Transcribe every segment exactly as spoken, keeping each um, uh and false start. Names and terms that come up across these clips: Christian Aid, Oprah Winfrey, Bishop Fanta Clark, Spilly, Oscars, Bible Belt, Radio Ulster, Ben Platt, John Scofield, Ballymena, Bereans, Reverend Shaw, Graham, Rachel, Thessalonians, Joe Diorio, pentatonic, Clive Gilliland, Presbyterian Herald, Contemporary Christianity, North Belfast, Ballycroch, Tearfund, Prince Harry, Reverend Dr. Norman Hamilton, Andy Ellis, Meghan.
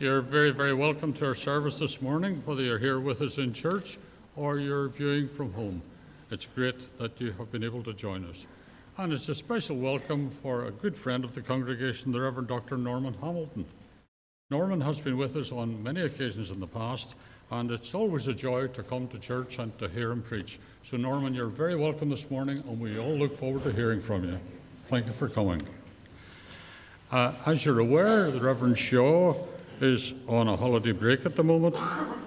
You're very, very welcome to our service this morning, whether you're here with us in church or you're viewing from home. It's great that you have been able to join us. And it's a special welcome for a good friend of the congregation, the Reverend Doctor Norman Hamilton. Norman has been with us on many occasions in the past, and it's always a joy to come to church and to hear him preach. So Norman, you're very welcome this morning, and we all look forward to hearing from you. Thank you for coming. Uh, as you're aware, the Reverend Shaw is on a holiday break at the moment.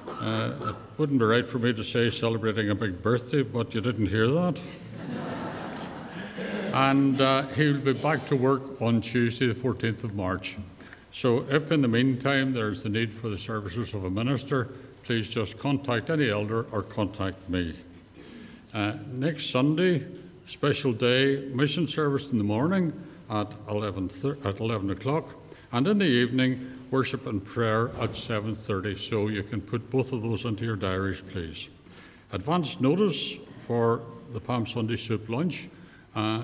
Uh, it wouldn't be right for me to say celebrating a big birthday, but you didn't hear that. And uh, he'll be back to work on Tuesday the fourteenth of March. So if in the meantime there's the need for the services of a minister, please just contact any elder or contact me. Uh, next Sunday, special day, mission service in the morning at eleven o'clock, and in the evening, worship and prayer at seven thirty. So you can put both of those into your diaries, please. Advance notice for the Palm Sunday soup lunch. Uh,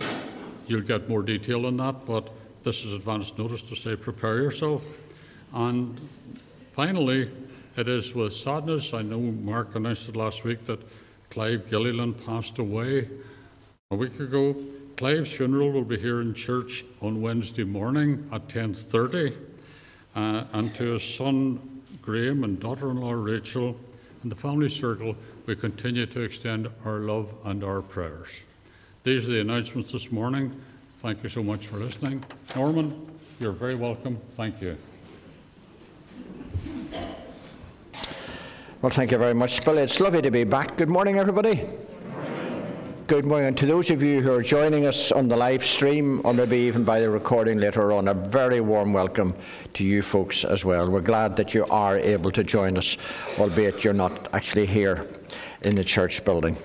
you'll get more detail on that, but this is advance notice to say prepare yourself. And finally, it is with sadness, I know Mark announced it last week, that Clive Gilliland passed away a week ago. Clive's funeral will be here in church on Wednesday morning at ten thirty. Uh, and to his son Graham and daughter-in-law Rachel and the family circle, we continue to extend our love and our prayers. These are the announcements this morning. Thank you so much for listening. Norman, you're very welcome. Thank you. Well, thank you very much, Spilly. It's lovely to be back. Good morning, everybody. Good morning. Good morning. And to those of you who are joining us on the live stream, or maybe even by the recording later on, a very warm welcome to you folks as well. We're glad that you are able to join us, albeit you're not actually here in the church building.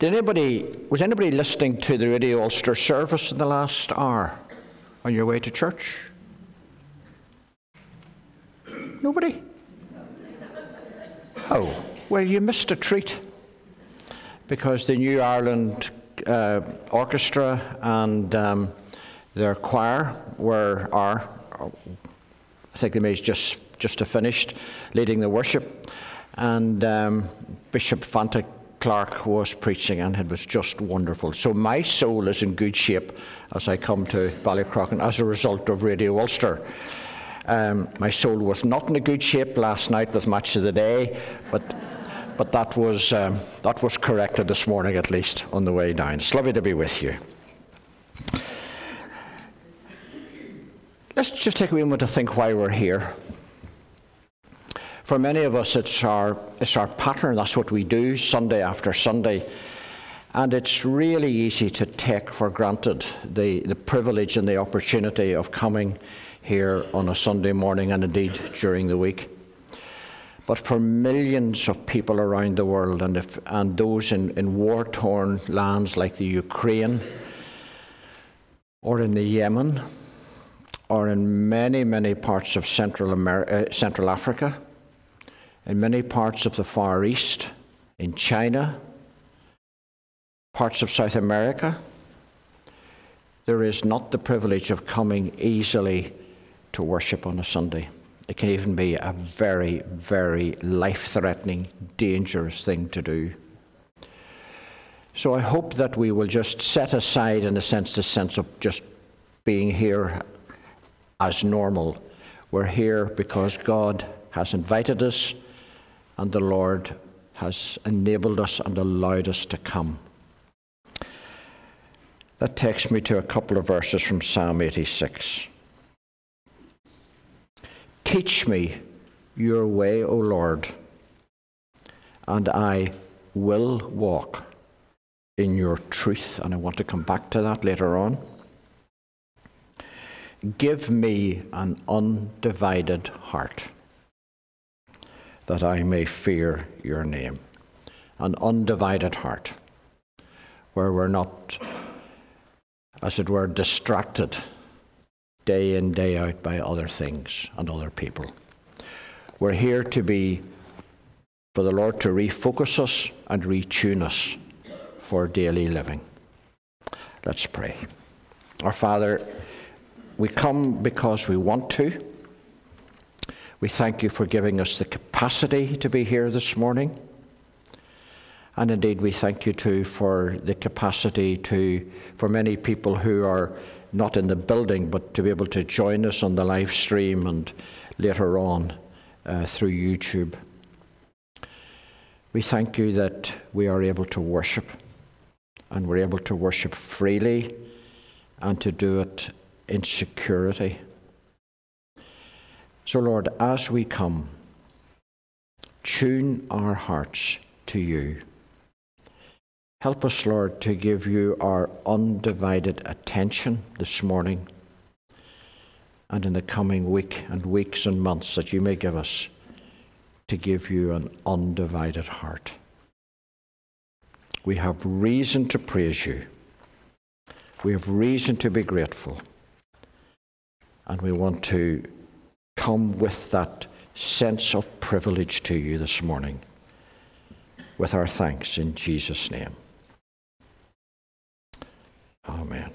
Did anybody, was anybody listening to the Radio Ulster service in the last hour on your way to church? Nobody? Oh, well, you missed a treat, because the New Ireland uh, Orchestra and um, their choir were, are, I think they may just, just have finished leading the worship, and um, Bishop Fanta Clark was preaching, and it was just wonderful. So my soul is in good shape as I come to Ballycroch, and as a result of Radio Ulster. Um, my soul was not in a good shape last night with Match of the Day, but but that was um, that was corrected this morning, at least on the way down. It's lovely to be with you. Let's just take a moment to think why we're here. For many of us, it's our, it's our pattern. That's what we do Sunday after Sunday. And it's really easy to take for granted the, the privilege and the opportunity of coming here on a Sunday morning, and indeed during the week. But for millions of people around the world, and, if, and those in, in war-torn lands like the Ukraine, or in the Yemen, or in many, many parts of Central, America, uh, Central Africa, in many parts of the Far East, in China, parts of South America, there is not the privilege of coming easily to worship on a Sunday. It can even be a very, very life-threatening, dangerous thing to do. So I hope that we will just set aside, in a sense, the sense of just being here as normal. We're here because God has invited us, and the Lord has enabled us and allowed us to come. That takes me to a couple of verses from Psalm eighty-six. Teach me your way, O Lord, and I will walk in your truth. And I want to come back to that later on. Give me an undivided heart, that I may fear your name. An undivided heart, where we're not, as it were, distracted day in, day out by other things and other people. We're here to be, for the Lord to refocus us and retune us for daily living. Let's pray. Our Father, we come because we want to, We thank you for giving us the capacity to be here this morning. And indeed, we thank you too for the capacity to, for many people who are not in the building, but to be able to join us on the live stream and later on uh, through YouTube. We thank you that we are able to worship, and we're able to worship freely and to do it in security. So Lord, as we come, tune our hearts to you. Help us, Lord, to give you our undivided attention this morning and in the coming week and weeks and months, that you may give us to give you an undivided heart. We have reason to praise you. We have reason to be grateful. And we want to come with that sense of privilege to you this morning, with our thanks in Jesus' name. Amen.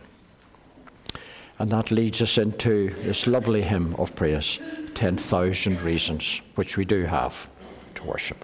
And that leads us into this lovely hymn of praise, ten thousand Reasons, which we do have to worship.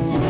So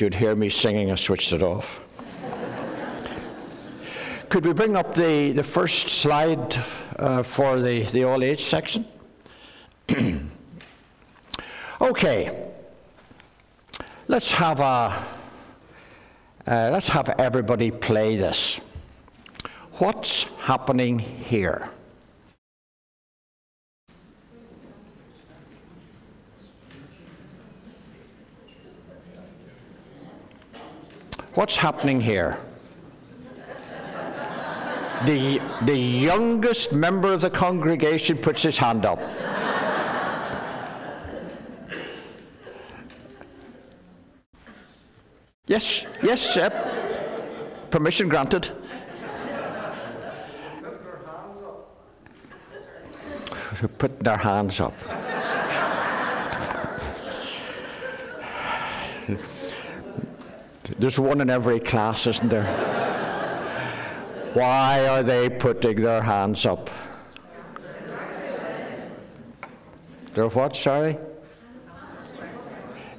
that you'd hear me singing, I switched it off. Could we bring up the, the first slide uh, for the, the all age section? Okay, let's have a uh, let's have everybody play this. What's happening here? What's happening here? The, the youngest member of the congregation puts his hand up. Yes, yes, uh, permission granted. Putting their hands up. There's one in every class, isn't there? Why are they putting their hands up? They're what, sorry?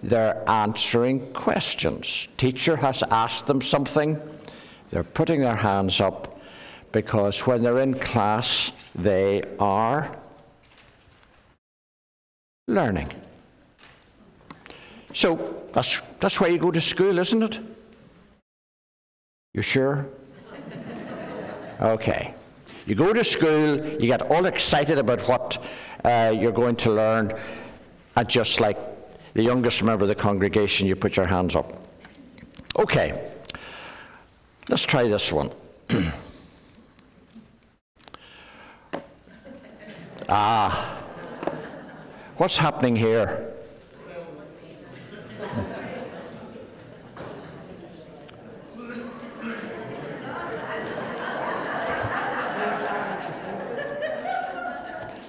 They're answering questions. Teacher has asked them something. They're putting their hands up because when they're in class, they are learning. So that's, that's why you go to school, isn't it? You sure? Okay. You go to school, you get all excited about what uh, you're going to learn, and just like the youngest member of the congregation, you put your hands up. Okay, let's try this one. Ah, what's happening here?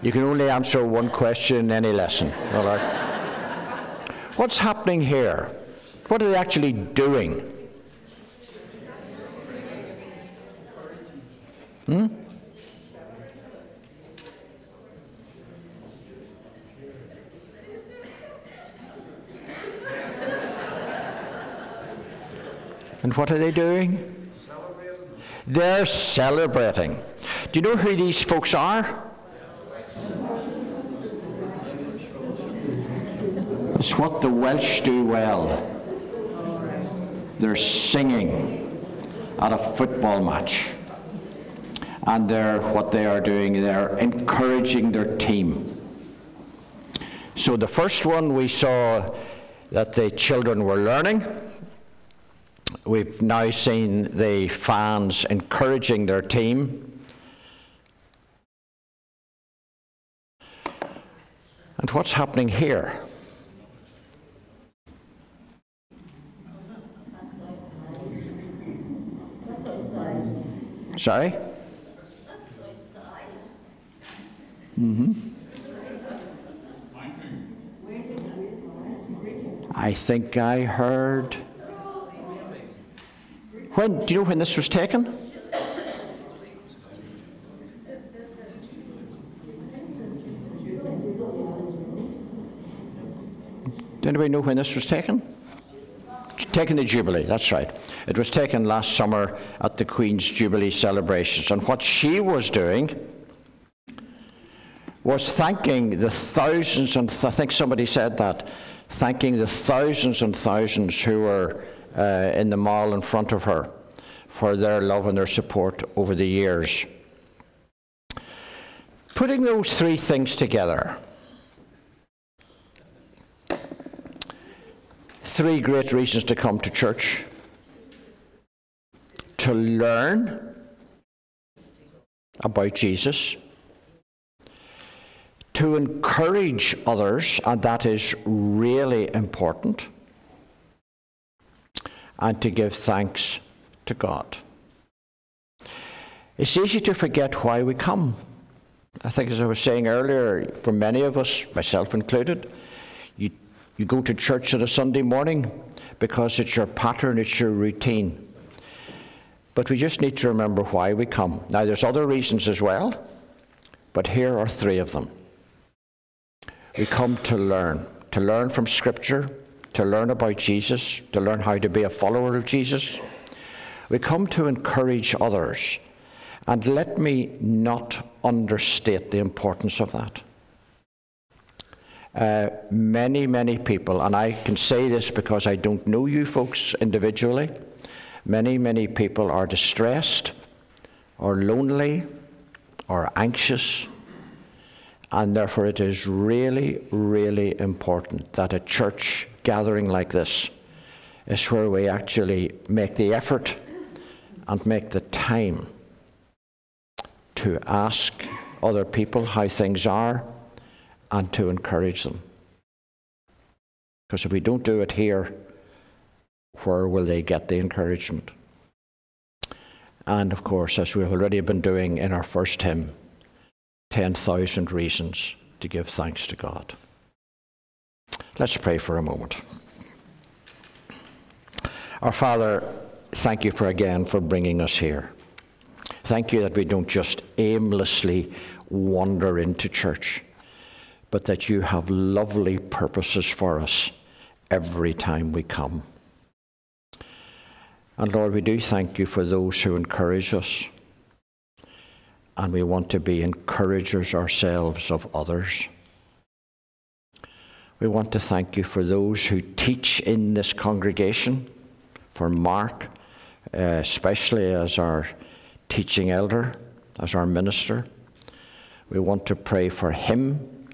You can only answer one question in any lesson. All right. What's happening here? What are they actually doing? Hmm? And what are they doing? Celebrating. They're celebrating. Do you know who these folks are? It's what the Welsh do well. They're singing at a football match. And they're, what they are doing, they're encouraging their team. So the first one we saw that the children were learning. We've now seen the fans encouraging their team. And what's happening here? Sorry? Mm-hmm. I think I heard. When do you know when this was taken? Does anybody know when this was taken? Taken the Jubilee, that's right. It was taken last summer at the Queen's Jubilee celebrations. And what she was doing was thanking the thousands, and th- I think somebody said that, thanking the thousands and thousands who were uh, in the mall in front of her for their love and their support over the years. Putting those three things together, three great reasons to come to church: to learn about Jesus, to encourage others, and that is really important, and to give thanks to God. It's easy to forget why we come. I think, as I was saying earlier, for many of us, myself included, you You go to church on a Sunday morning because it's your pattern, it's your routine. But we just need to remember why we come. Now, there's other reasons as well, but here are three of them. We come to learn, to learn from Scripture, to learn about Jesus, to learn how to be a follower of Jesus. We come to encourage others, and let me not understate the importance of that. Uh, many, many people, and I can say this because I don't know you folks individually, many, many people are distressed or lonely or anxious, and therefore it is really, really important that a church gathering like this is where we actually make the effort and make the time to ask other people how things are and to encourage them. Because if we don't do it here, where will they get the encouragement? And of course, as we've already been doing in our first hymn, ten thousand reasons to give thanks to God. Let's pray for a moment. Our Father, thank you for again for bringing us here. Thank you that we don't just aimlessly wander into church, but that you have lovely purposes for us every time we come. And Lord, we do thank you for those who encourage us, and we want to be encouragers ourselves of others. We want to thank you for those who teach in this congregation, for Mark, uh, especially as our teaching elder, as our minister. We want to pray for him,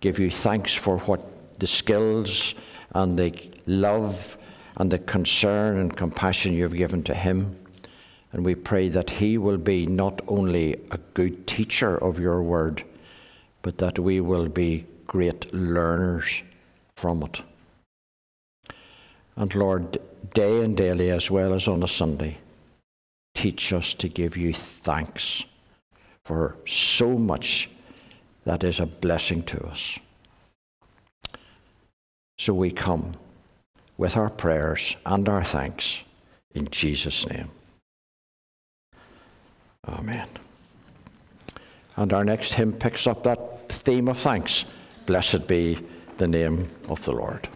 give you thanks for what the skills and the love and the concern and compassion you have given to him. And we pray that he will be not only a good teacher of your word, but that we will be great learners from it. And Lord, day and daily, as well as on a Sunday, teach us to give you thanks for so much that is a blessing to us. So we come with our prayers and our thanks in Jesus' name. Amen. And our next hymn picks up that theme of thanks. Blessed be the name of the Lord.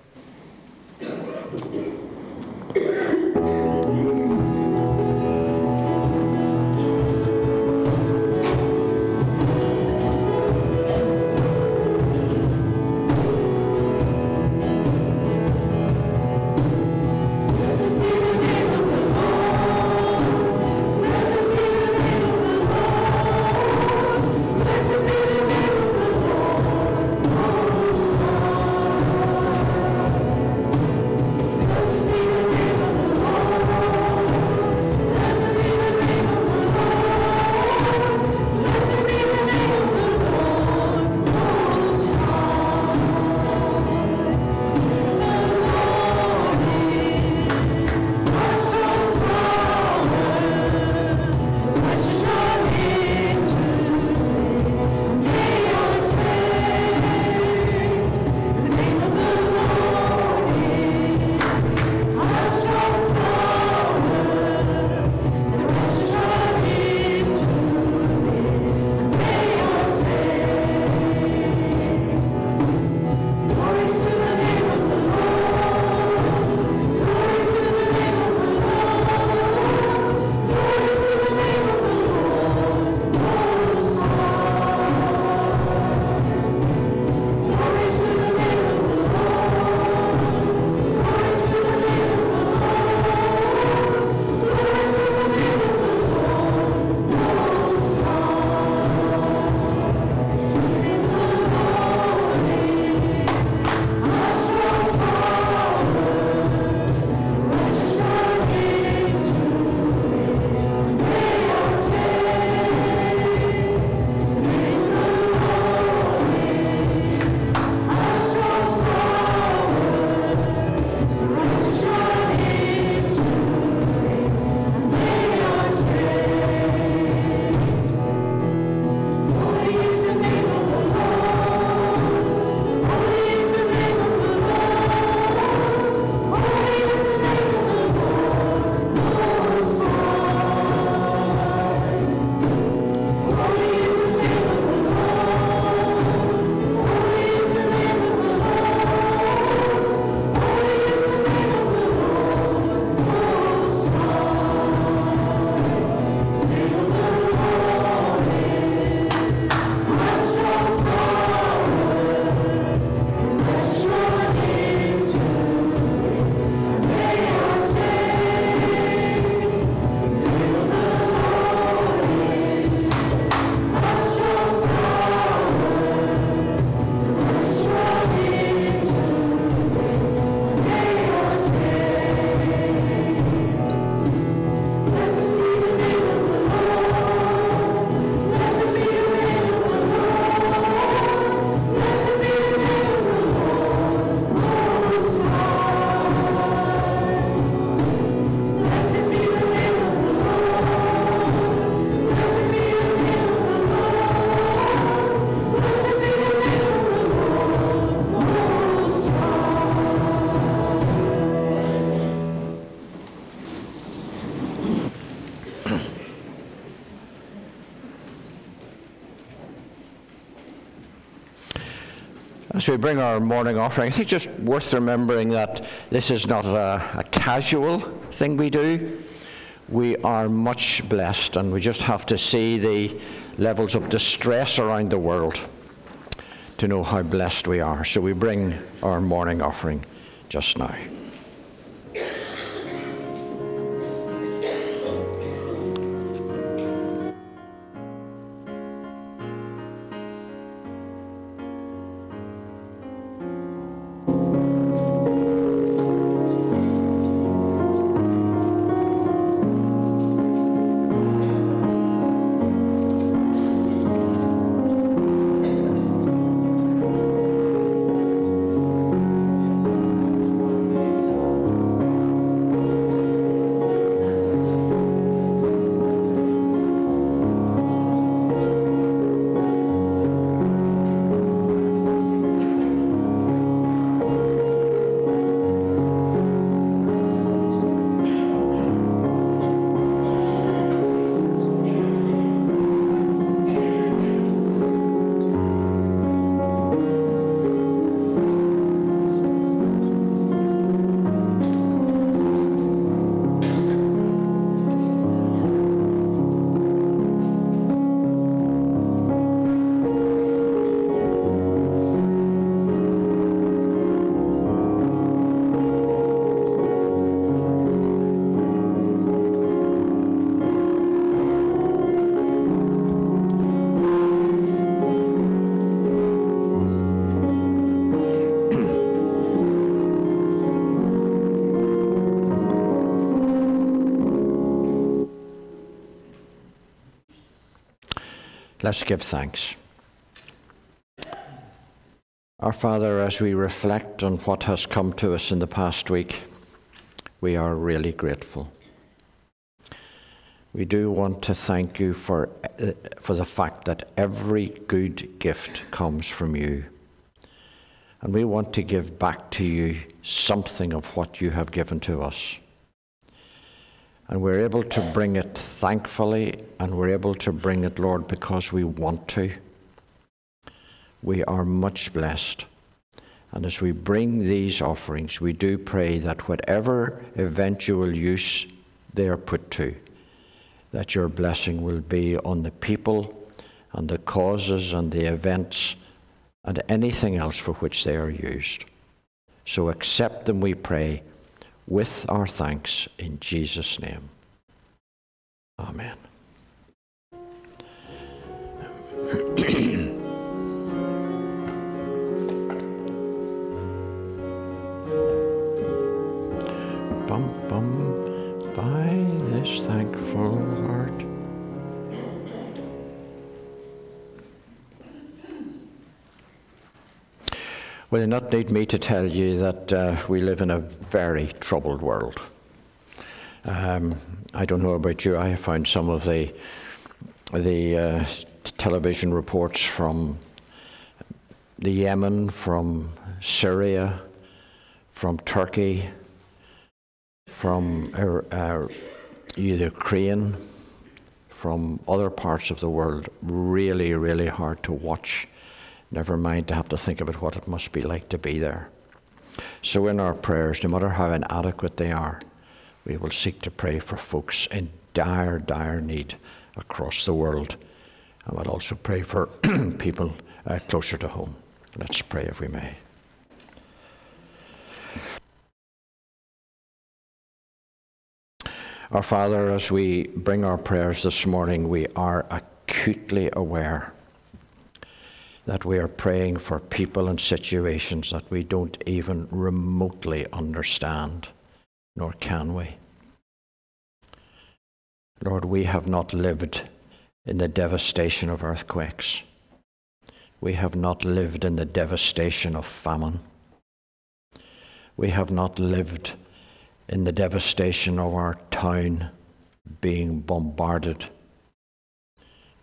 As we bring our morning offering, I think it's just worth remembering that this is not a, a casual thing we do. We are much blessed, and we just have to see the levels of distress around the world to know how blessed we are. So we bring our morning offering just now. Let's give thanks. Our Father, as we reflect on what has come to us in the past week, we are really grateful. We do want to thank you for, uh, for the fact that every good gift comes from you. And we want to give back to you something of what you have given to us. And we're able to bring it thankfully, and we're able to bring it, Lord, because we want to. We are much blessed. And as we bring these offerings, we do pray that whatever eventual use they are put to, that your blessing will be on the people and the causes and the events and anything else for which they are used. So accept them, we pray, with our thanks in Jesus' name. Amen. Bum, bum, by this thankful heart. Well, you not need me to tell you that uh, we live in a very troubled world. Um, I don't know about you. I have found some of the the uh, television reports from the Yemen, from Syria, from Turkey, from uh, Ukraine, from other parts of the world. Really, really hard to watch. Never mind to have to think about what it must be like to be there. So in our prayers, no matter how inadequate they are, we will seek to pray for folks in dire, dire need across the world. And we'll also pray for people uh, closer to home. Let's pray if we may. Our Father, as we bring our prayers this morning, we are acutely aware that we are praying for people and situations that we don't even remotely understand, nor can we. Lord, we have not lived in the devastation of earthquakes. We have not lived in the devastation of famine. We have not lived in the devastation of our town being bombarded.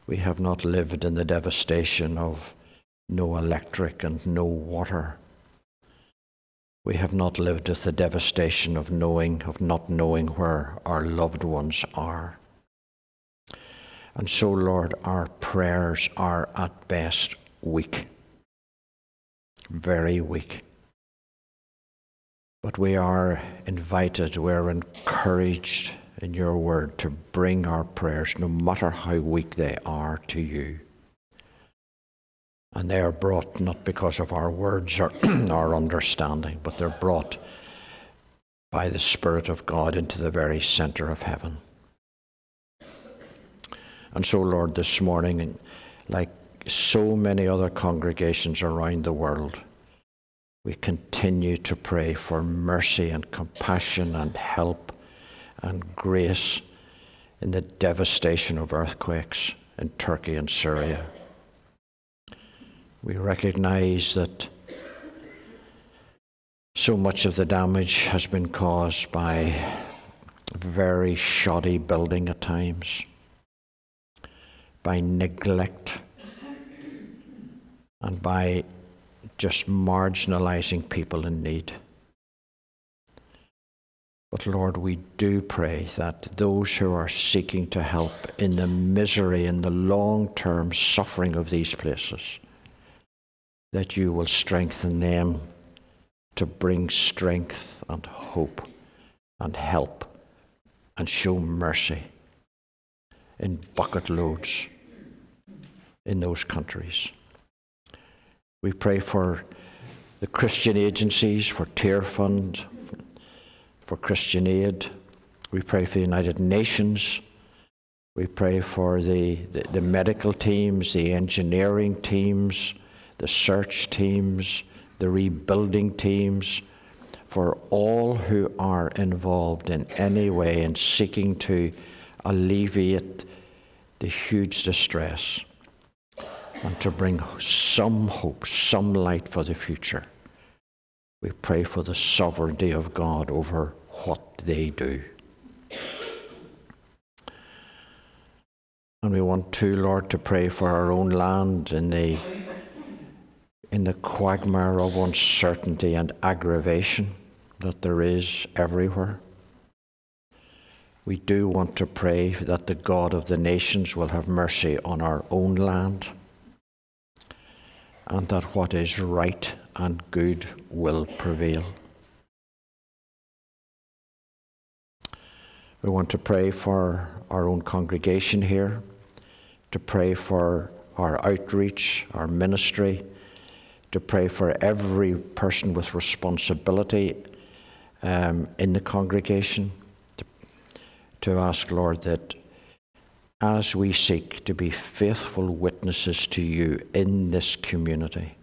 We have not lived in the devastation of no electric and no water. We have not lived with the devastation of knowing, of not knowing where our loved ones are. And so, Lord, our prayers are at best weak, very weak. But we are invited, we're encouraged in your word to bring our prayers, no matter how weak they are, to you. And they are brought not because of our words or our understanding, but they're brought by the Spirit of God into the very center of heaven. And so, Lord, this morning, like so many other congregations around the world, we continue to pray for mercy and compassion and help and grace in the devastation of earthquakes in Turkey and Syria. We recognize that so much of the damage has been caused by very shoddy building at times, by neglect, and by just marginalizing people in need. But Lord, we do pray that those who are seeking to help in the misery and the long-term suffering of these places, that you will strengthen them to bring strength and hope and help and show mercy in bucket loads in those countries. We pray for the Christian agencies, for Tearfund, for Christian Aid. We pray for the United Nations. We pray for the, the, the medical teams, the engineering teams, the search teams, the rebuilding teams, for all who are involved in any way in seeking to alleviate the huge distress and to bring some hope, some light for the future. We pray for the sovereignty of God over what they do. And we want to, Lord, to pray for our own land in the, in the quagmire of uncertainty and aggravation that there is everywhere. We do want to pray that the God of the nations will have mercy on our own land, and that what is right and good will prevail. We want to pray for our own congregation here, to pray for our outreach, our ministry, to pray for every person with responsibility um, in the congregation, to, to ask, Lord, that as we seek to be faithful witnesses to you in this community,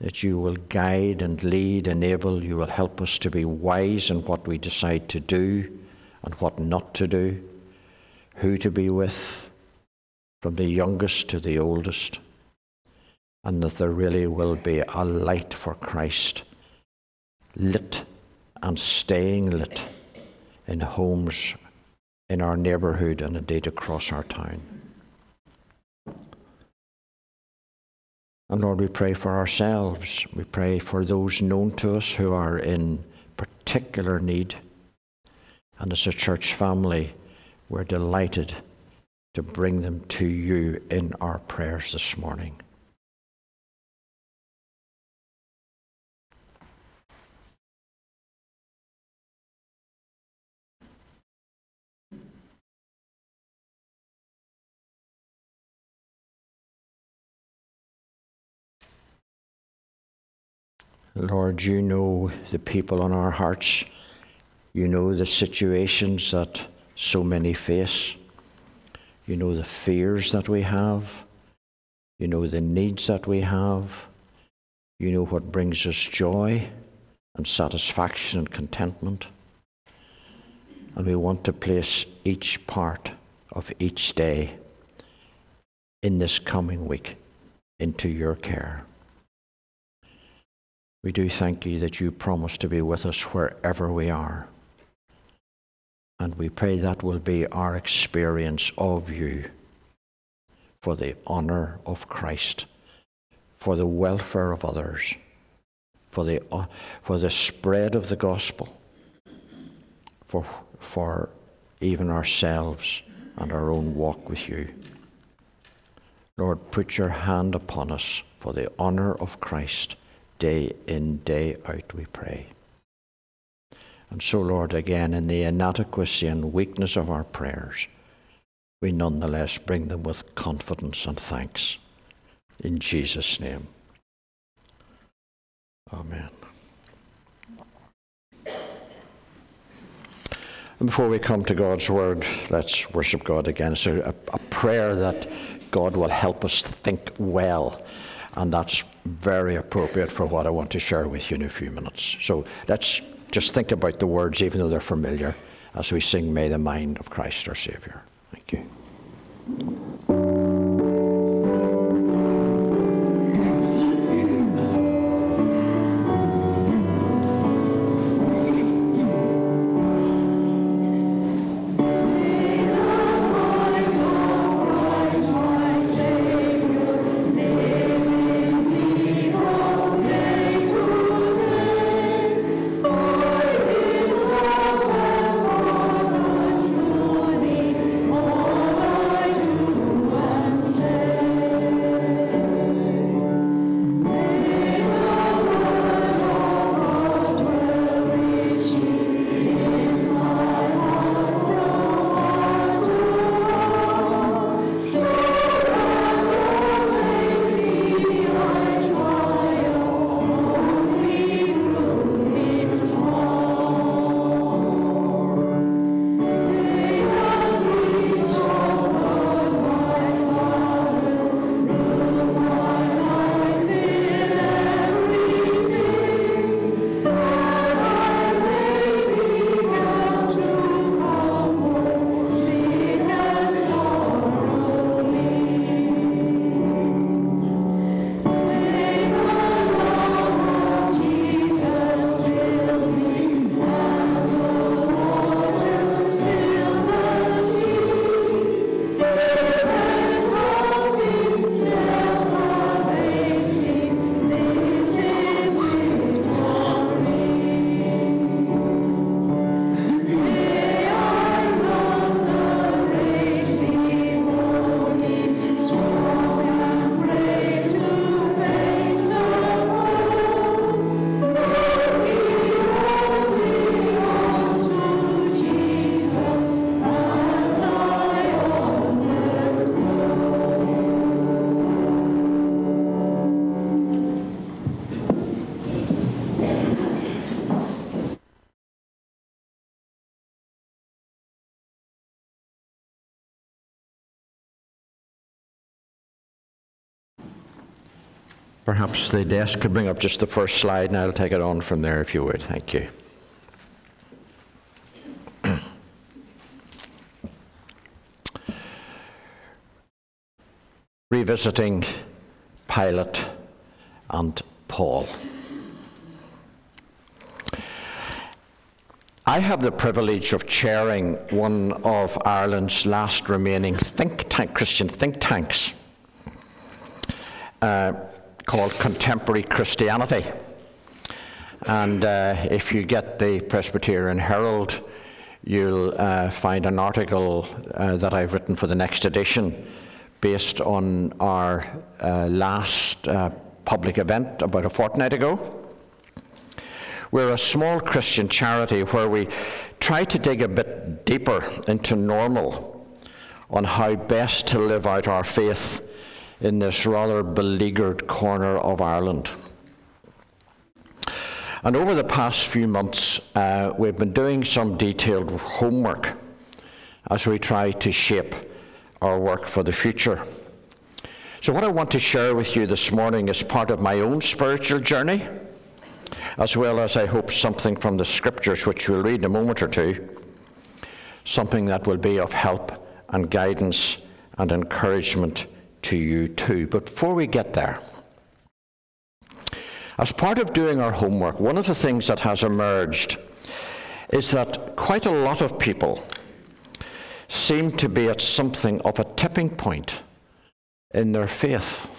that you will guide and lead, enable, you will help us to be wise in what we decide to do and what not to do, who to be with, from the youngest to the oldest, and that there really will be a light for Christ, lit and staying lit in homes, in our neighbourhood, and indeed across our town. And Lord, we pray for ourselves. We pray for those known to us who are in particular need. And as a church family, we're delighted to bring them to you in our prayers this morning. Lord, you know the people on our hearts. You know the situations that so many face. You know the fears that we have. You know the needs that we have. You know what brings us joy and satisfaction and contentment. And we want to place each part of each day in this coming week into your care. We do thank you that you promise to be with us wherever we are. And we pray that will be our experience of you, for the honour of Christ, for the welfare of others, for the, uh, for the spread of the gospel, for, for even ourselves and our own walk with you. Lord, put your hand upon us for the honour of Christ, day in, day out, we pray. And so, Lord, again, in the inadequacy and weakness of our prayers, we nonetheless bring them with confidence and thanks. In Jesus' name. Amen. And before we come to God's Word, let's worship God again. It's a, a prayer that God will help us think well, and that's very appropriate for what I want to share with you in a few minutes. So let's just think about the words, even though they're familiar, as we sing, May the Mind of Christ our Saviour. Thank you. Perhaps the desk could bring up just the first slide, and I'll take it on from there if you would. Thank you. Revisiting Pilate and Paul. I have the privilege of chairing one of Ireland's last remaining think tank, Christian think tanks. Uh, called Contemporary Christianity. And uh, if you get the Presbyterian Herald, you'll uh, find an article uh, that I've written for the next edition based on our uh, last uh, public event about a fortnight ago. We're a small Christian charity where we try to dig a bit deeper into normal on how best to live out our faith in this rather beleaguered corner of Ireland. And over the past few months, uh, we've been doing some detailed homework as we try to shape our work for the future. So what I want to share with you this morning is part of my own spiritual journey, as well as, I hope, something from the scriptures, which we'll read in a moment or two, something that will be of help and guidance and encouragement to you too. But before we get there, as part of doing our homework, one of the things that has emerged is that quite a lot of people seem to be at something of a tipping point in their faith.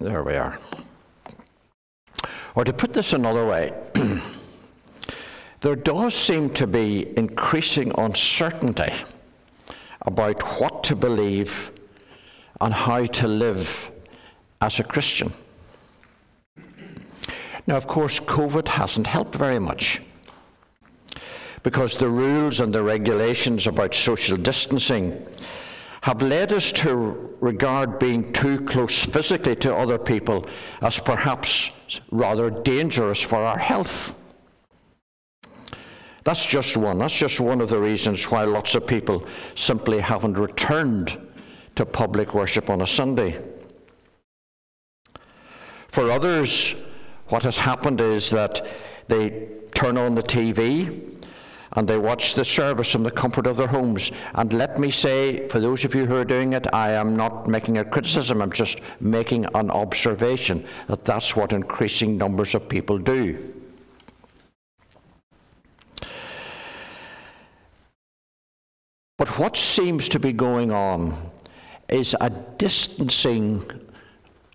There we are. Or to put this another way, there does seem to be increasing uncertainty about what to believe and how to live as a Christian. Now, of course, COVID hasn't helped very much, because the rules and the regulations about social distancing have led us to regard being too close physically to other people as perhaps rather dangerous for our health. That's just one. That's just one of the reasons why lots of people simply haven't returned to public worship on a Sunday. For others, what has happened is that they turn on the T V and they watch the service from the comfort of their homes. And let me say, for those of you who are doing it, I am not making a criticism, I'm just making an observation that that's what increasing numbers of people do. But what seems to be going on is a distancing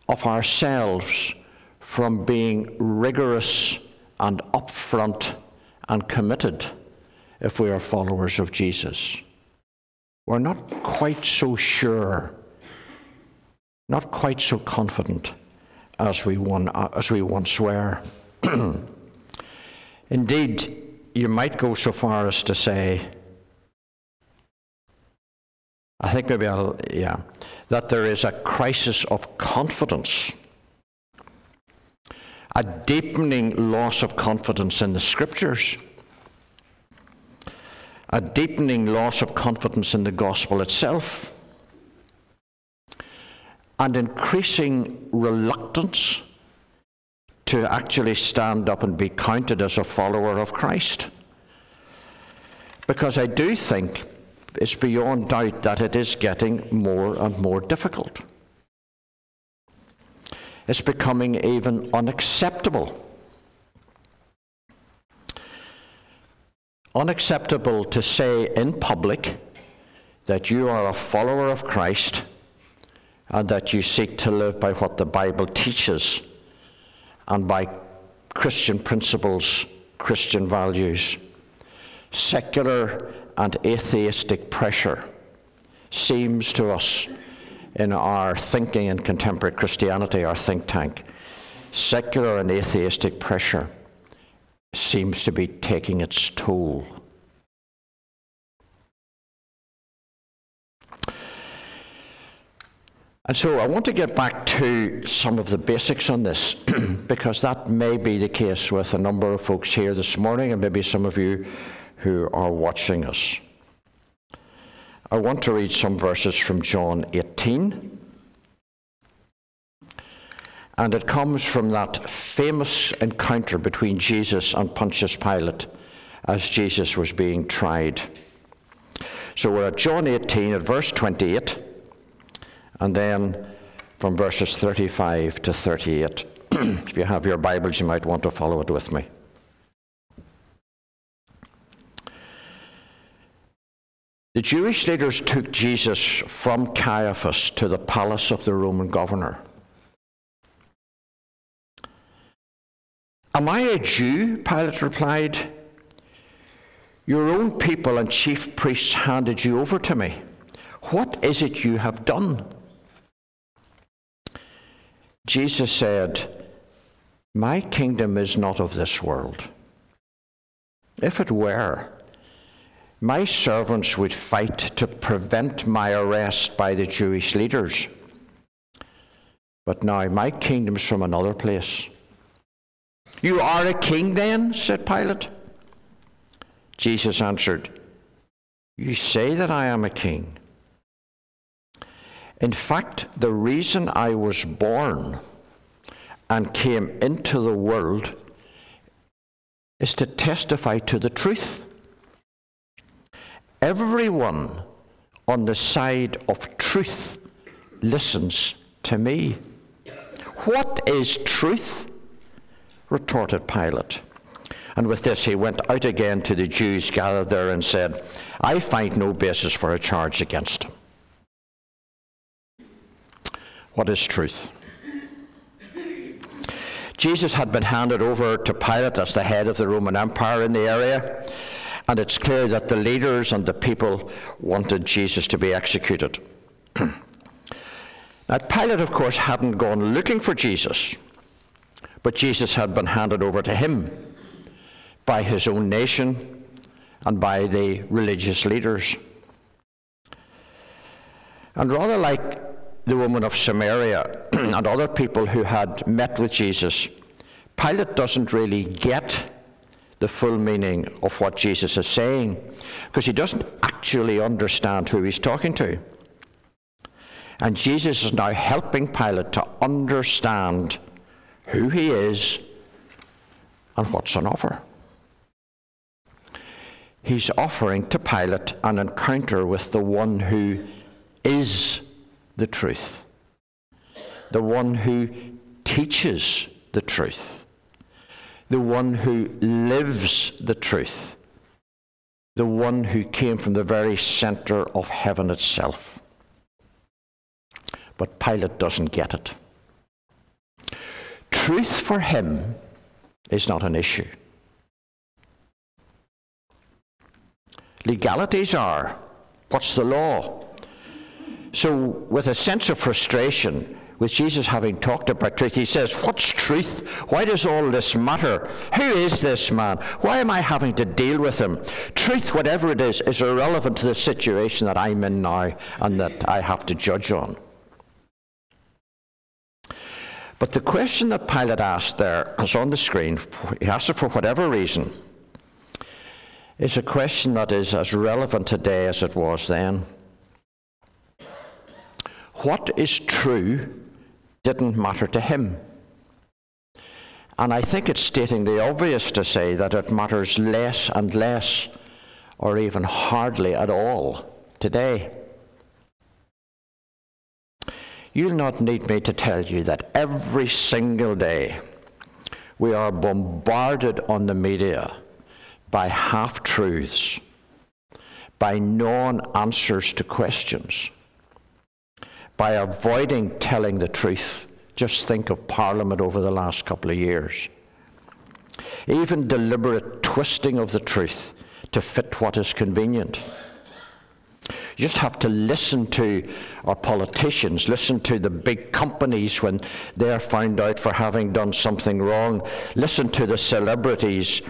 of ourselves from being rigorous and upfront and committed if we are followers of Jesus. We're not quite so sure, not quite so confident as we, won, as we once were. Indeed, you might go so far as to say, I think maybe I'll, yeah, that there is a crisis of confidence, a deepening loss of confidence in the Scriptures, a deepening loss of confidence in the gospel itself, and increasing reluctance to actually stand up and be counted as a follower of Christ. Because I do think it's beyond doubt that it is getting more and more difficult. It's becoming even unacceptable. Unacceptable to say in public that you are a follower of Christ and that you seek to live by what the Bible teaches and by Christian principles, Christian values. Secular and atheistic pressure seems to us, in our thinking in contemporary Christianity, our think tank, secular and atheistic pressure seems to be taking its toll. And so I want to get back to some of the basics on this, because that may be the case with a number of folks here this morning, and maybe some of you who are watching us. I want to read some verses from John eighteen. And it comes from that famous encounter between Jesus and Pontius Pilate as Jesus was being tried. So we're at John eighteen at verse twenty-eight, and then from verses thirty-five to thirty-eight. If you have your Bibles, you might want to follow it with me. The Jewish leaders took Jesus from Caiaphas to the palace of the Roman governor. "Am I a Jew?" Pilate replied. "Your own people and chief priests handed you over to me. What is it you have done?" Jesus said, "My kingdom is not of this world. If it were, my servants would fight to prevent my arrest by the Jewish leaders. But now my kingdom's from another place." "You are a king then?" said Pilate. Jesus answered, "You say that I am a king. In fact, the reason I was born and came into the world is to testify to the truth. Everyone on the side of truth listens to me." "What is truth?" retorted Pilate. And with this he went out again to the Jews gathered there and said, "I find no basis for a charge against him." What is truth? Jesus had been handed over to Pilate as the head of the Roman Empire in the area, and it's clear that the leaders and the people wanted Jesus to be executed. Now, Pilate, of course, hadn't gone looking for Jesus, but Jesus had been handed over to him by his own nation and by the religious leaders. And rather like the woman of Samaria and other people who had met with Jesus, Pilate doesn't really get the full meaning of what Jesus is saying, because he doesn't actually understand who he's talking to. And Jesus is now helping Pilate to understand who he is and what's on offer. He's offering to Pilate an encounter with the one who is the truth, the one who teaches the truth, the one who lives the truth, the one who came from the very center of heaven itself. But Pilate doesn't get it. Truth for him is not an issue. Legalities are. What's the law? So with a sense of frustration, with Jesus having talked about truth, he says, what's truth? Why does all this matter? Who is this man? Why am I having to deal with him? Truth, whatever it is, is irrelevant to the situation that I'm in now and that I have to judge on. But the question that Pilate asked there, as on the screen, he asked it for whatever reason, is a question that is as relevant today as it was then. What is true didn't matter to him. And I think it's stating the obvious to say that it matters less and less, or even hardly at all, today. You'll not need me to tell you that every single day we are bombarded on the media by half-truths, by non-answers to questions, by avoiding telling the truth. Just think of Parliament over the last couple of years. Even deliberate twisting of the truth to fit what is convenient. You just have to listen to our politicians, listen to the big companies when they're found out for having done something wrong, listen to the celebrities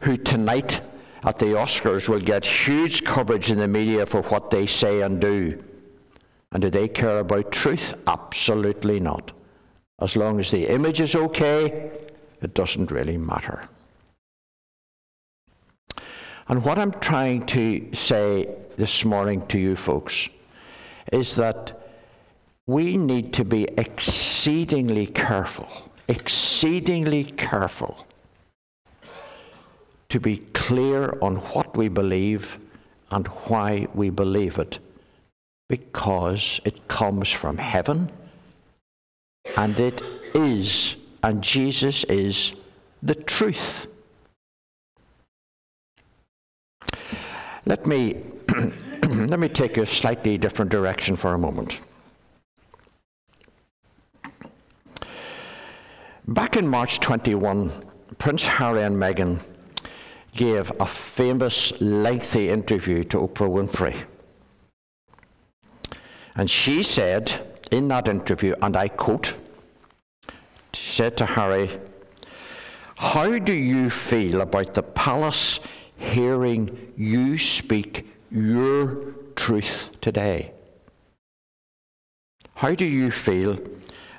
who tonight at the Oscars will get huge coverage in the media for what they say and do. And do they care about truth? Absolutely not. As long as the image is okay, it doesn't really matter. And what I'm trying to say this morning to you folks is that we need to be exceedingly careful, exceedingly careful to be clear on what we believe and why we believe it, because it comes from heaven and it is, and Jesus is the truth. Let me let me take a slightly different direction for a moment. Back in March twenty-first, Prince Harry and Meghan gave a famous lengthy interview to Oprah Winfrey. And she said in that interview, and I quote, she said to Harry, "How do you feel about the palace hearing you speak your truth today? How do you feel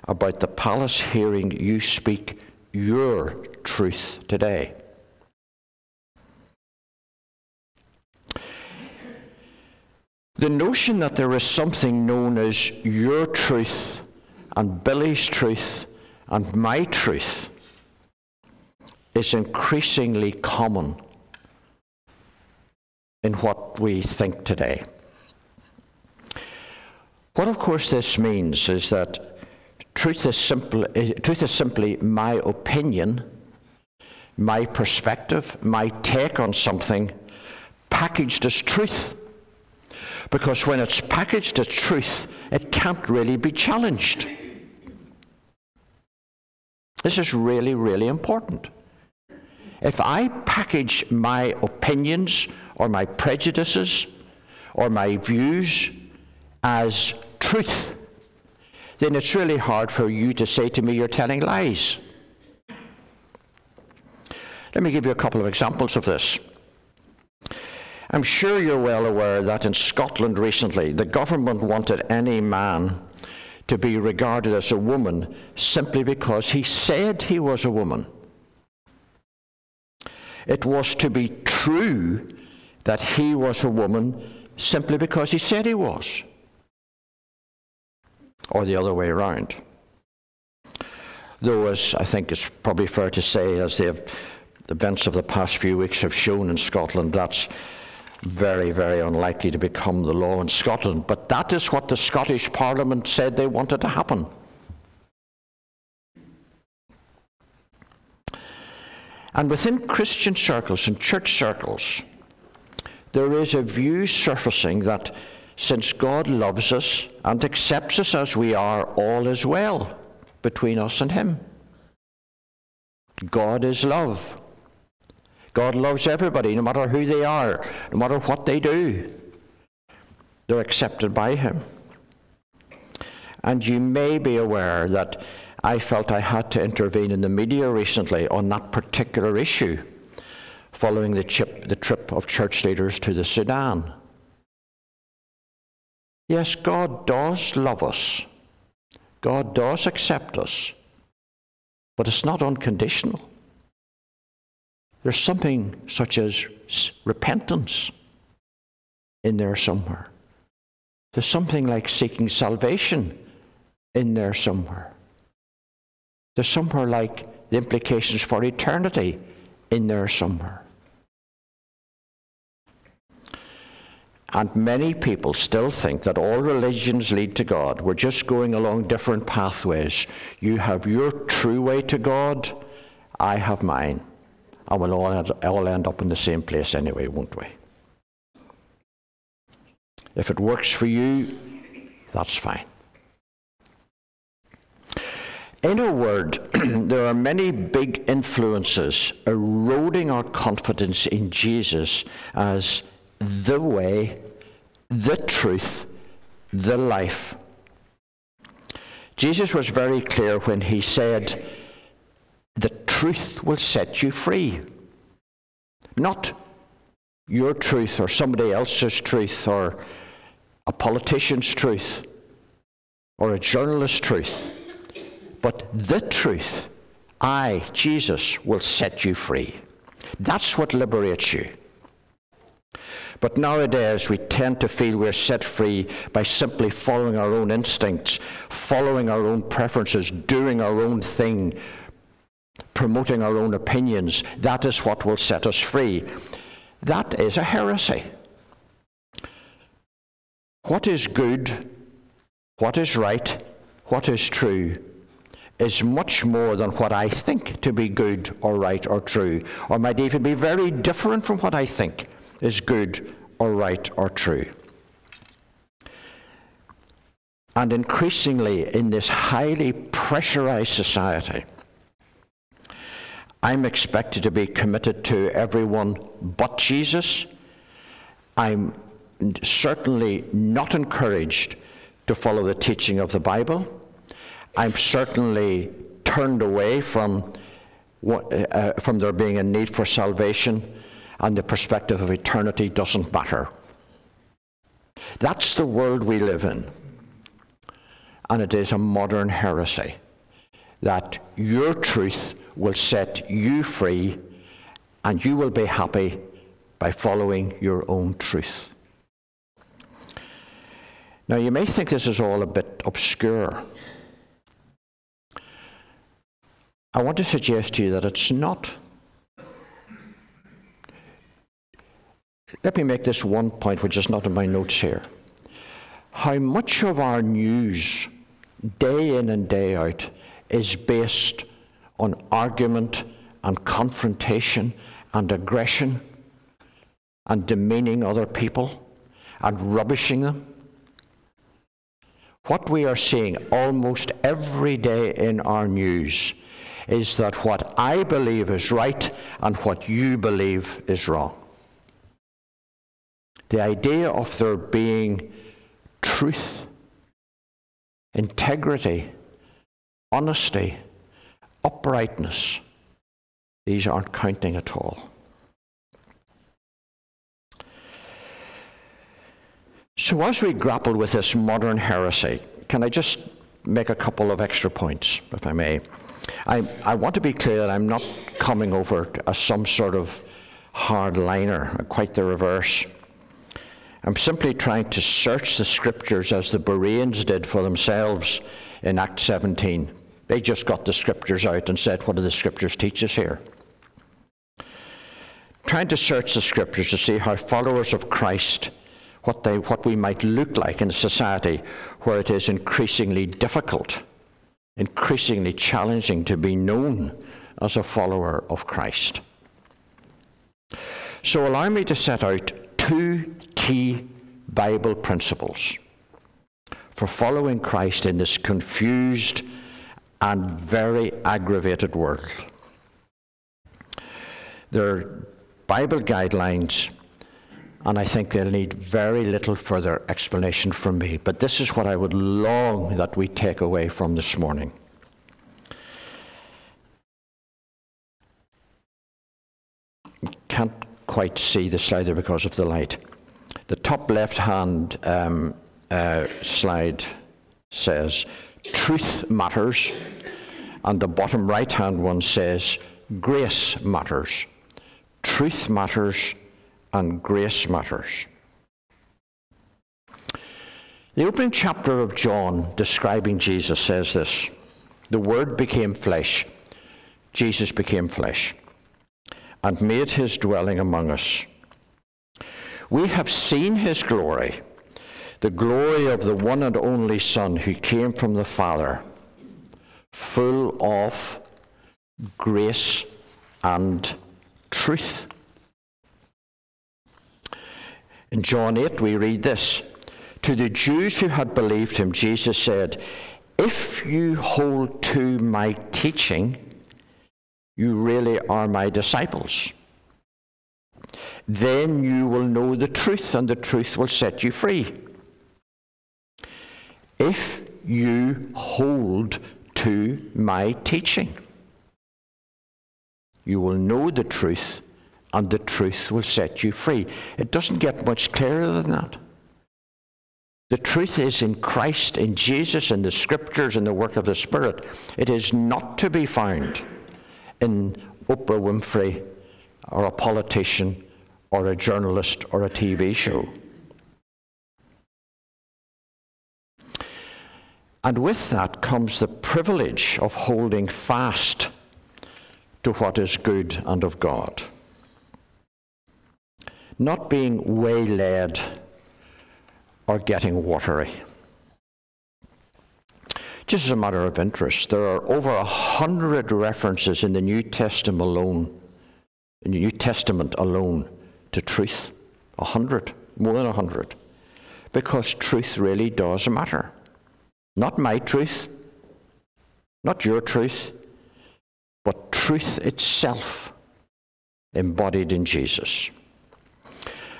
about the palace hearing you speak your truth today?" The notion that there is something known as your truth and Billy's truth and my truth is increasingly common in what we think today. What, of course, this means is that truth is simply, truth is simply my opinion, my perspective, my take on something packaged as truth. Because when it's packaged as truth, it can't really be challenged. This is really, really important. If I package my opinions or my prejudices or my views as truth, then it's really hard for you to say to me you're telling lies. Let me give you a couple of examples of this. I'm sure you're well aware that in Scotland recently, the government wanted any man to be regarded as a woman simply because he said he was a woman. It was to be true that he was a woman simply because he said he was, or the other way around. Though, as I think it's probably fair to say, as the events of the past few weeks have shown in Scotland, that's very, very unlikely to become the law in Scotland. But that is what the Scottish Parliament said they wanted to happen. And within Christian circles and church circles, there is a view surfacing that since God loves us and accepts us as we are, all is well between us and him. God is love. God loves everybody, no matter who they are, no matter what they do. They're accepted by him. And you may be aware that I felt I had to intervene in the media recently on that particular issue, following the, chip, the trip of church leaders to the Sudan. Yes, God does love us. God does accept us. But it's not unconditional. There's something such as repentance in there somewhere. There's something like seeking salvation in there somewhere. There's somewhere like the implications for eternity in there somewhere. And many people still think that all religions lead to God. We're just going along different pathways. You have your true way to God, I have mine. And we'll all end, all end up in the same place anyway, won't we? If it works for you, that's fine. In a word, there are many big influences eroding our confidence in Jesus as the way, the truth, the life. Jesus was very clear when he said, "The truth will set you free." Not your truth or somebody else's truth or a politician's truth or a journalist's truth, but the truth. I, Jesus, will set you free. That's what liberates you. But nowadays we tend to feel we're set free by simply following our own instincts, following our own preferences, doing our own thing, promoting our own opinions. That is what will set us free. That is a heresy. What is good, what is right, what is true is much more than what I think to be good or right or true, or might even be very different from what I think is good or right or true. And increasingly in this highly pressurized society, I'm expected to be committed to everyone but Jesus. I'm certainly not encouraged to follow the teaching of the Bible. I'm certainly turned away from uh, from there being a need for salvation, and the perspective of eternity doesn't matter. That's the world we live in. And it is a modern heresy that your truth will set you free, and you will be happy by following your own truth. Now, you may think this is all a bit obscure. I want to suggest to you that it's not. Let me make this one point, which is not in my notes here. How much of our news, day in and day out, is based on argument and confrontation and aggression and demeaning other people and rubbishing them? What we are seeing almost every day in our news is that what I believe is right and what you believe is wrong. The idea of there being truth, integrity, honesty, uprightness, these aren't counting at all. So as we grapple with this modern heresy, can I just make a couple of extra points, if I may? I, I want to be clear that I'm not coming over as some sort of hardliner, quite the reverse. I'm simply trying to search the scriptures as the Bereans did for themselves in Acts seventeen. They just got the scriptures out and said, what do the scriptures teach us here? Trying to search the scriptures to see how followers of Christ, what they, what we might look like in a society where it is increasingly difficult, increasingly challenging to be known as a follower of Christ. So allow me to set out two key Bible principles for following Christ in this confused and very aggravated world. They're Bible guidelines, and I think they'll need very little further explanation from me. But this is what I would long that we take away from this morning. Can't quite see the slide there because of the light. The top left-hand um, uh, slide says, truth matters. And the bottom right-hand one says, grace matters. Truth matters. And grace matters. The opening chapter of John describing Jesus says this: the Word became flesh, Jesus became flesh, and made his dwelling among us. We have seen his glory, the glory of the one and only Son who came from the Father, full of grace and truth. In John eight, we read this: to the Jews who had believed him, Jesus said, if you hold to my teaching, you really are my disciples. Then you will know the truth, and the truth will set you free. If you hold to my teaching, you will know the truth, and the truth will set you free. It doesn't get much clearer than that. The truth is in Christ, in Jesus, in the Scriptures, in the work of the Spirit. It is not to be found in Oprah Winfrey, or a politician, or a journalist, or a T V show. And with that comes the privilege of holding fast to what is good and of God. Not being waylaid or getting watery. Just as a matter of interest, there are over a hundred references in the New Testament alone, in the New Testament alone, to truth. A hundred, more than a hundred, because truth really does matter. Not my truth, not your truth, but truth itself, embodied in Jesus.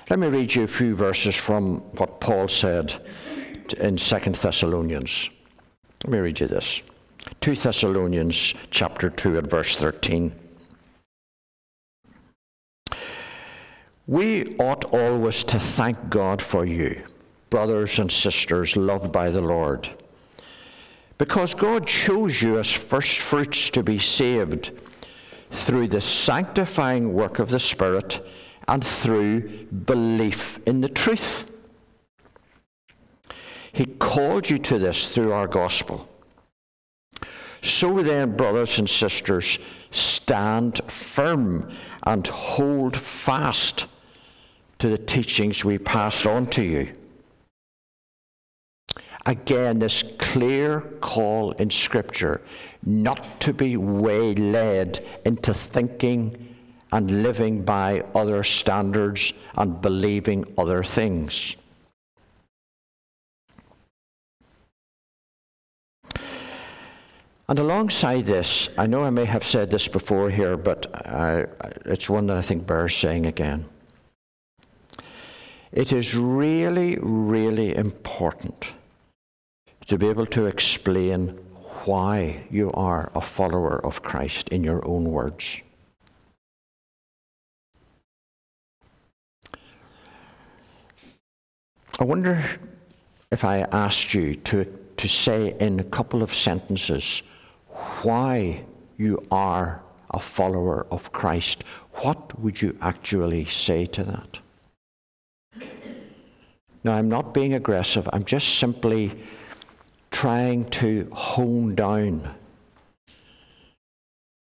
Let me read you a few verses from what Paul said in Second Thessalonians. Let me read you this. Second Thessalonians chapter two at verse thirteen. We ought always to thank God for you, brothers and sisters loved by the Lord, because God chose you as firstfruits to be saved through the sanctifying work of the Spirit and through belief in the truth. He called you to this through our gospel. So then, brothers and sisters, stand firm and hold fast to the teachings we passed on to you. Again, this clear call in Scripture not to be waylaid into thinking and living by other standards and believing other things. And alongside this, I know I may have said this before here, but I, it's one that I think bears saying again. It is really, really important to be able to explain why you are a follower of Christ in your own words. I wonder if I asked you to, to say in a couple of sentences why you are a follower of Christ, what would you actually say to that? Now, I'm not being aggressive. I'm just simply trying to hone down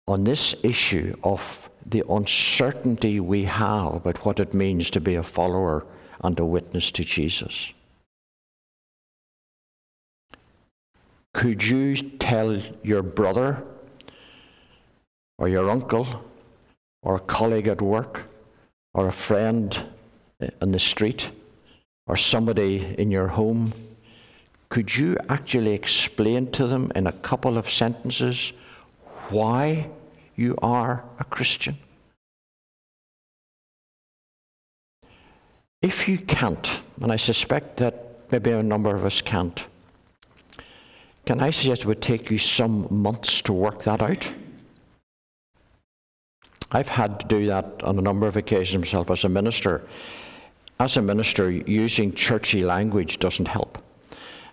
on this issue of the uncertainty we have about what it means to be a follower and a witness to Jesus. Could you tell your brother or your uncle or a colleague at work or a friend on the street or somebody in your home, could you actually explain to them in a couple of sentences why you are a Christian? If you can't, and I suspect that maybe a number of us can't, can I suggest it would take you some months to work that out? I've had to do that on a number of occasions myself as a minister. As a minister, using churchy language doesn't help.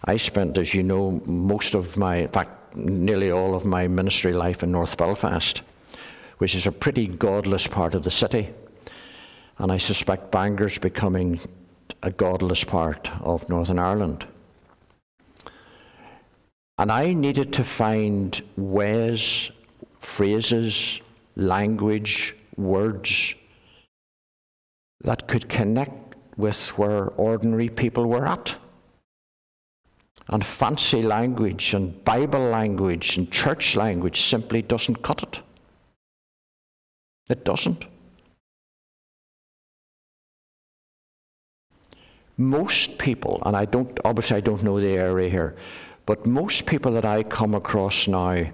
I spent, as you know, most of my, in fact, nearly all of my ministry life in North Belfast, which is a pretty godless part of the city. And I suspect Bangor's becoming a godless part of Northern Ireland. And I needed to find ways, phrases, language, words that could connect with where ordinary people were at. And fancy language and Bible language and church language simply doesn't cut it. It doesn't. Most people, and I don't, obviously I don't know the area here, but most people that I come across now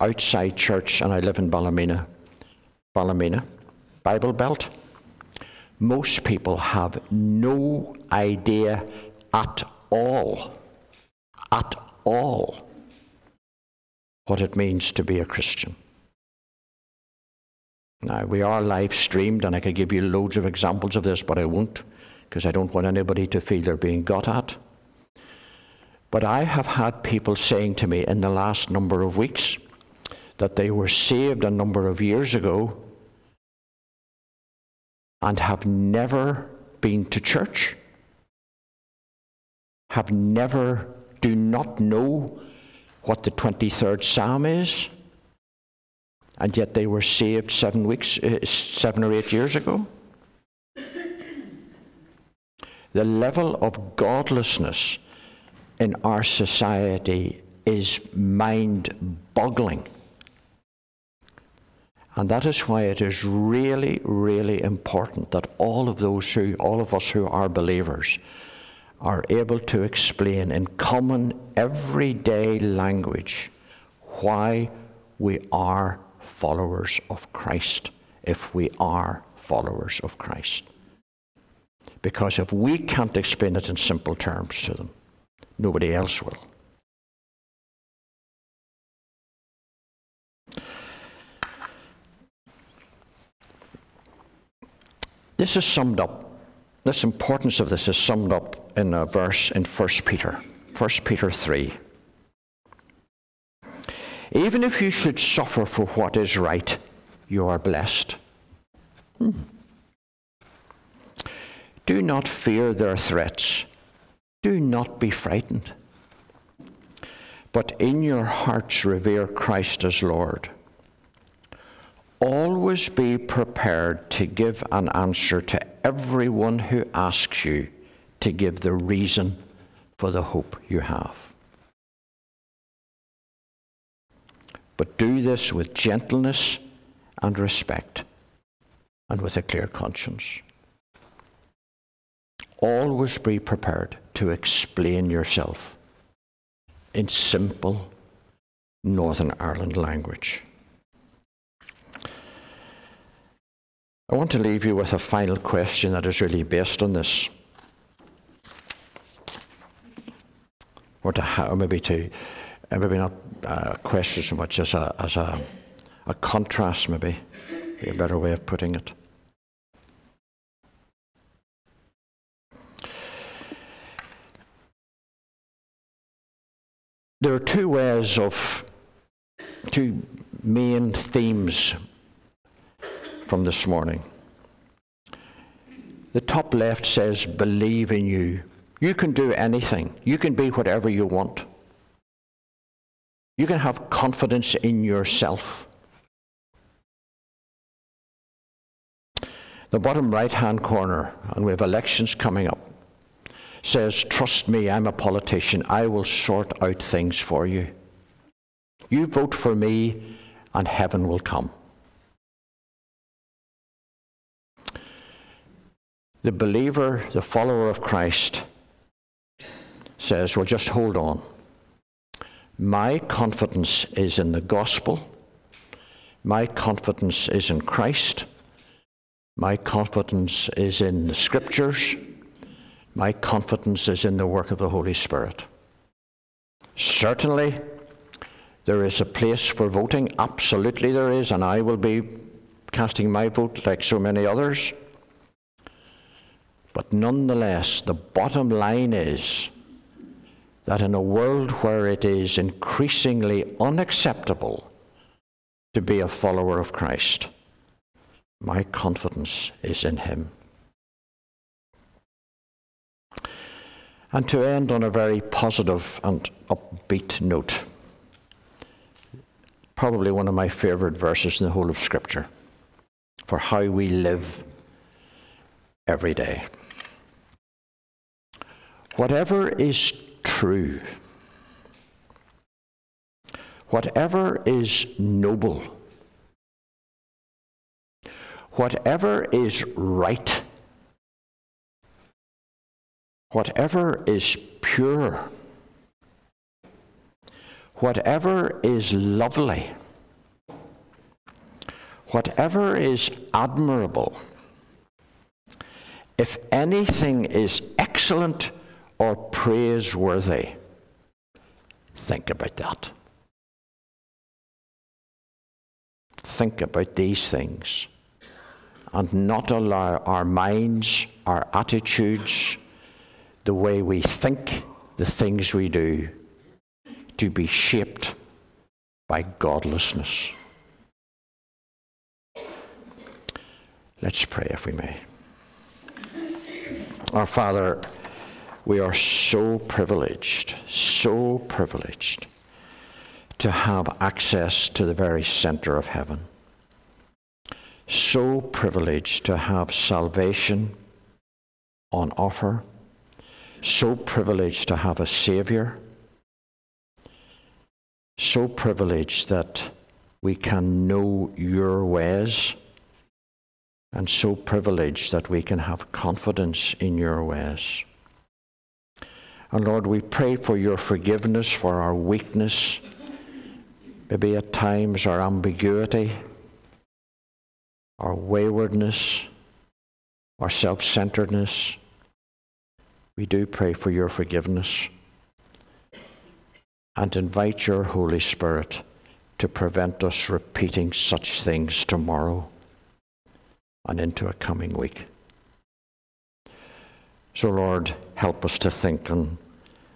outside church, and I live in Ballymena, Ballymena, Bible Belt, most people have no idea at all, at all, what it means to be a Christian. Now, we are live streamed, and I could give you loads of examples of this, but I won't, because I don't want anybody to feel they're being got at. But I have had people saying to me in the last number of weeks that they were saved a number of years ago and have never been to church, have never, do not know what the twenty-third Psalm is, and yet they were saved seven weeks, uh, seven or eight years ago. The level of godlessness in our society is mind-boggling. And that is why it is really, really important that all of those who, all of us who are believers are able to explain in common, everyday language why we are followers of Christ, if we are followers of Christ. Because if we can't explain it in simple terms to them, nobody else will. This is summed up, this importance of this is summed up in a verse in First Peter, First Peter three. Even if you should suffer for what is right, you are blessed. Hmm. Do not fear their threats. Do not be frightened. But in your hearts revere Christ as Lord. Always be prepared to give an answer to everyone who asks you to give the reason for the hope you have. But do this with gentleness and respect and with a clear conscience. Always be prepared to explain yourself in simple, Northern Ireland language. I want to leave you with a final question that is really based on this, or to how maybe to maybe not a question so much as a as a a contrast, maybe be a better way of putting it. There are two ways of two main themes from this morning. The top left says, believe in you. You can do anything. You can be whatever you want. You can have confidence in yourself. The bottom right-hand corner, and we have elections coming up, says, trust me, I'm a politician. I will sort out things for you. You vote for me, and heaven will come. The believer, the follower of Christ, says, well, just hold on. My confidence is in the gospel. My confidence is in Christ. My confidence is in the scriptures. My confidence is in the work of the Holy Spirit. Certainly, there is a place for voting. Absolutely there is, and I will be casting my vote like so many others. But nonetheless, the bottom line is that in a world where it is increasingly unacceptable to be a follower of Christ, my confidence is in him. And to end on a very positive and upbeat note, probably one of my favorite verses in the whole of Scripture for how we live every day. Whatever is true, whatever is noble, whatever is right, whatever is pure, whatever is lovely, whatever is admirable, if anything is excellent or praiseworthy, think about that. Think about these things and not allow our minds, our attitudes, the way we think, the things we do, to be shaped by godlessness. Let's pray, if we may. Our Father, we are so privileged, so privileged to have access to the very center of heaven. So privileged to have salvation on offer. So privileged to have a Savior. So privileged that we can know your ways. And so privileged that we can have confidence in your ways. And Lord, we pray for your forgiveness, for our weakness, maybe at times our ambiguity, our waywardness, our self-centeredness. We do pray for your forgiveness and invite your Holy Spirit to prevent us repeating such things tomorrow and into a coming week. So, Lord, help us to think and,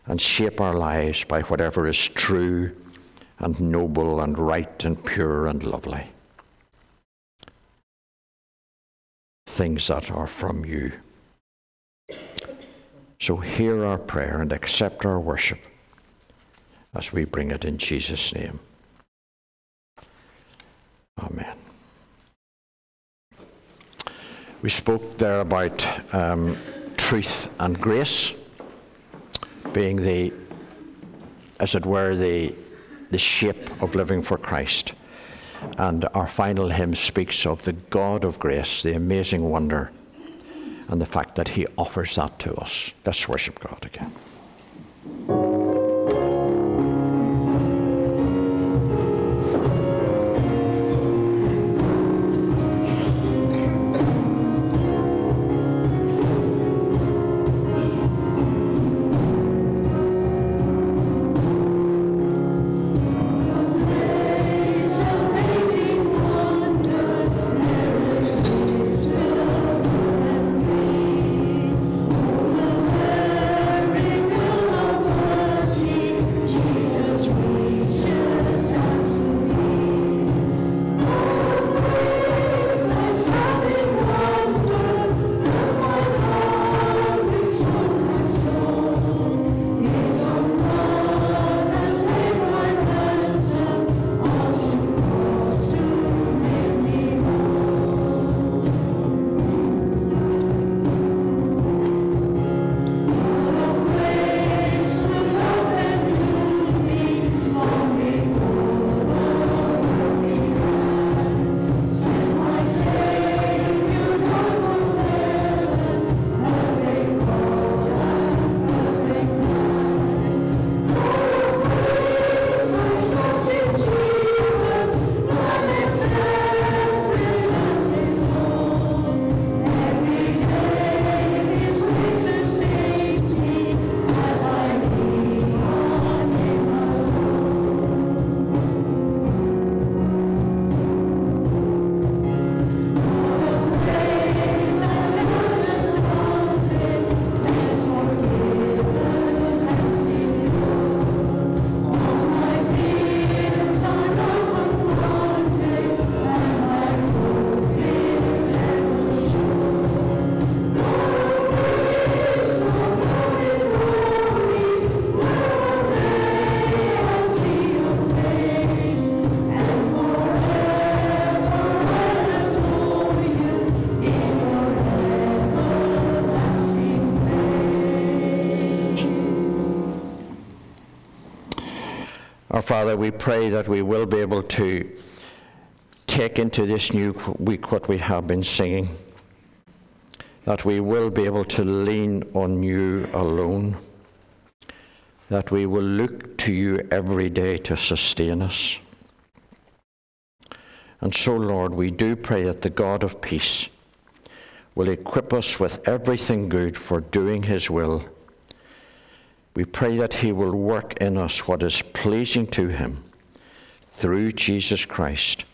and shape our lives by whatever is true and noble and right and pure and lovely. Things that are from you. So hear our prayer and accept our worship as we bring it in Jesus' name. Amen. We spoke there about um, truth and grace being the, as it were, the, the shape of living for Christ. And our final hymn speaks of the God of grace, the amazing wonder, and the fact that he offers that to us. Let's worship God again. Our Father, we pray that we will be able to take into this new week what we have been singing, that we will be able to lean on you alone, that we will look to you every day to sustain us. And so, Lord, we do pray that the God of peace will equip us with everything good for doing his will. We pray that he will work in us what is pleasing to him through Jesus Christ,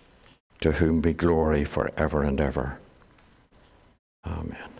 to whom be glory forever and ever. Amen.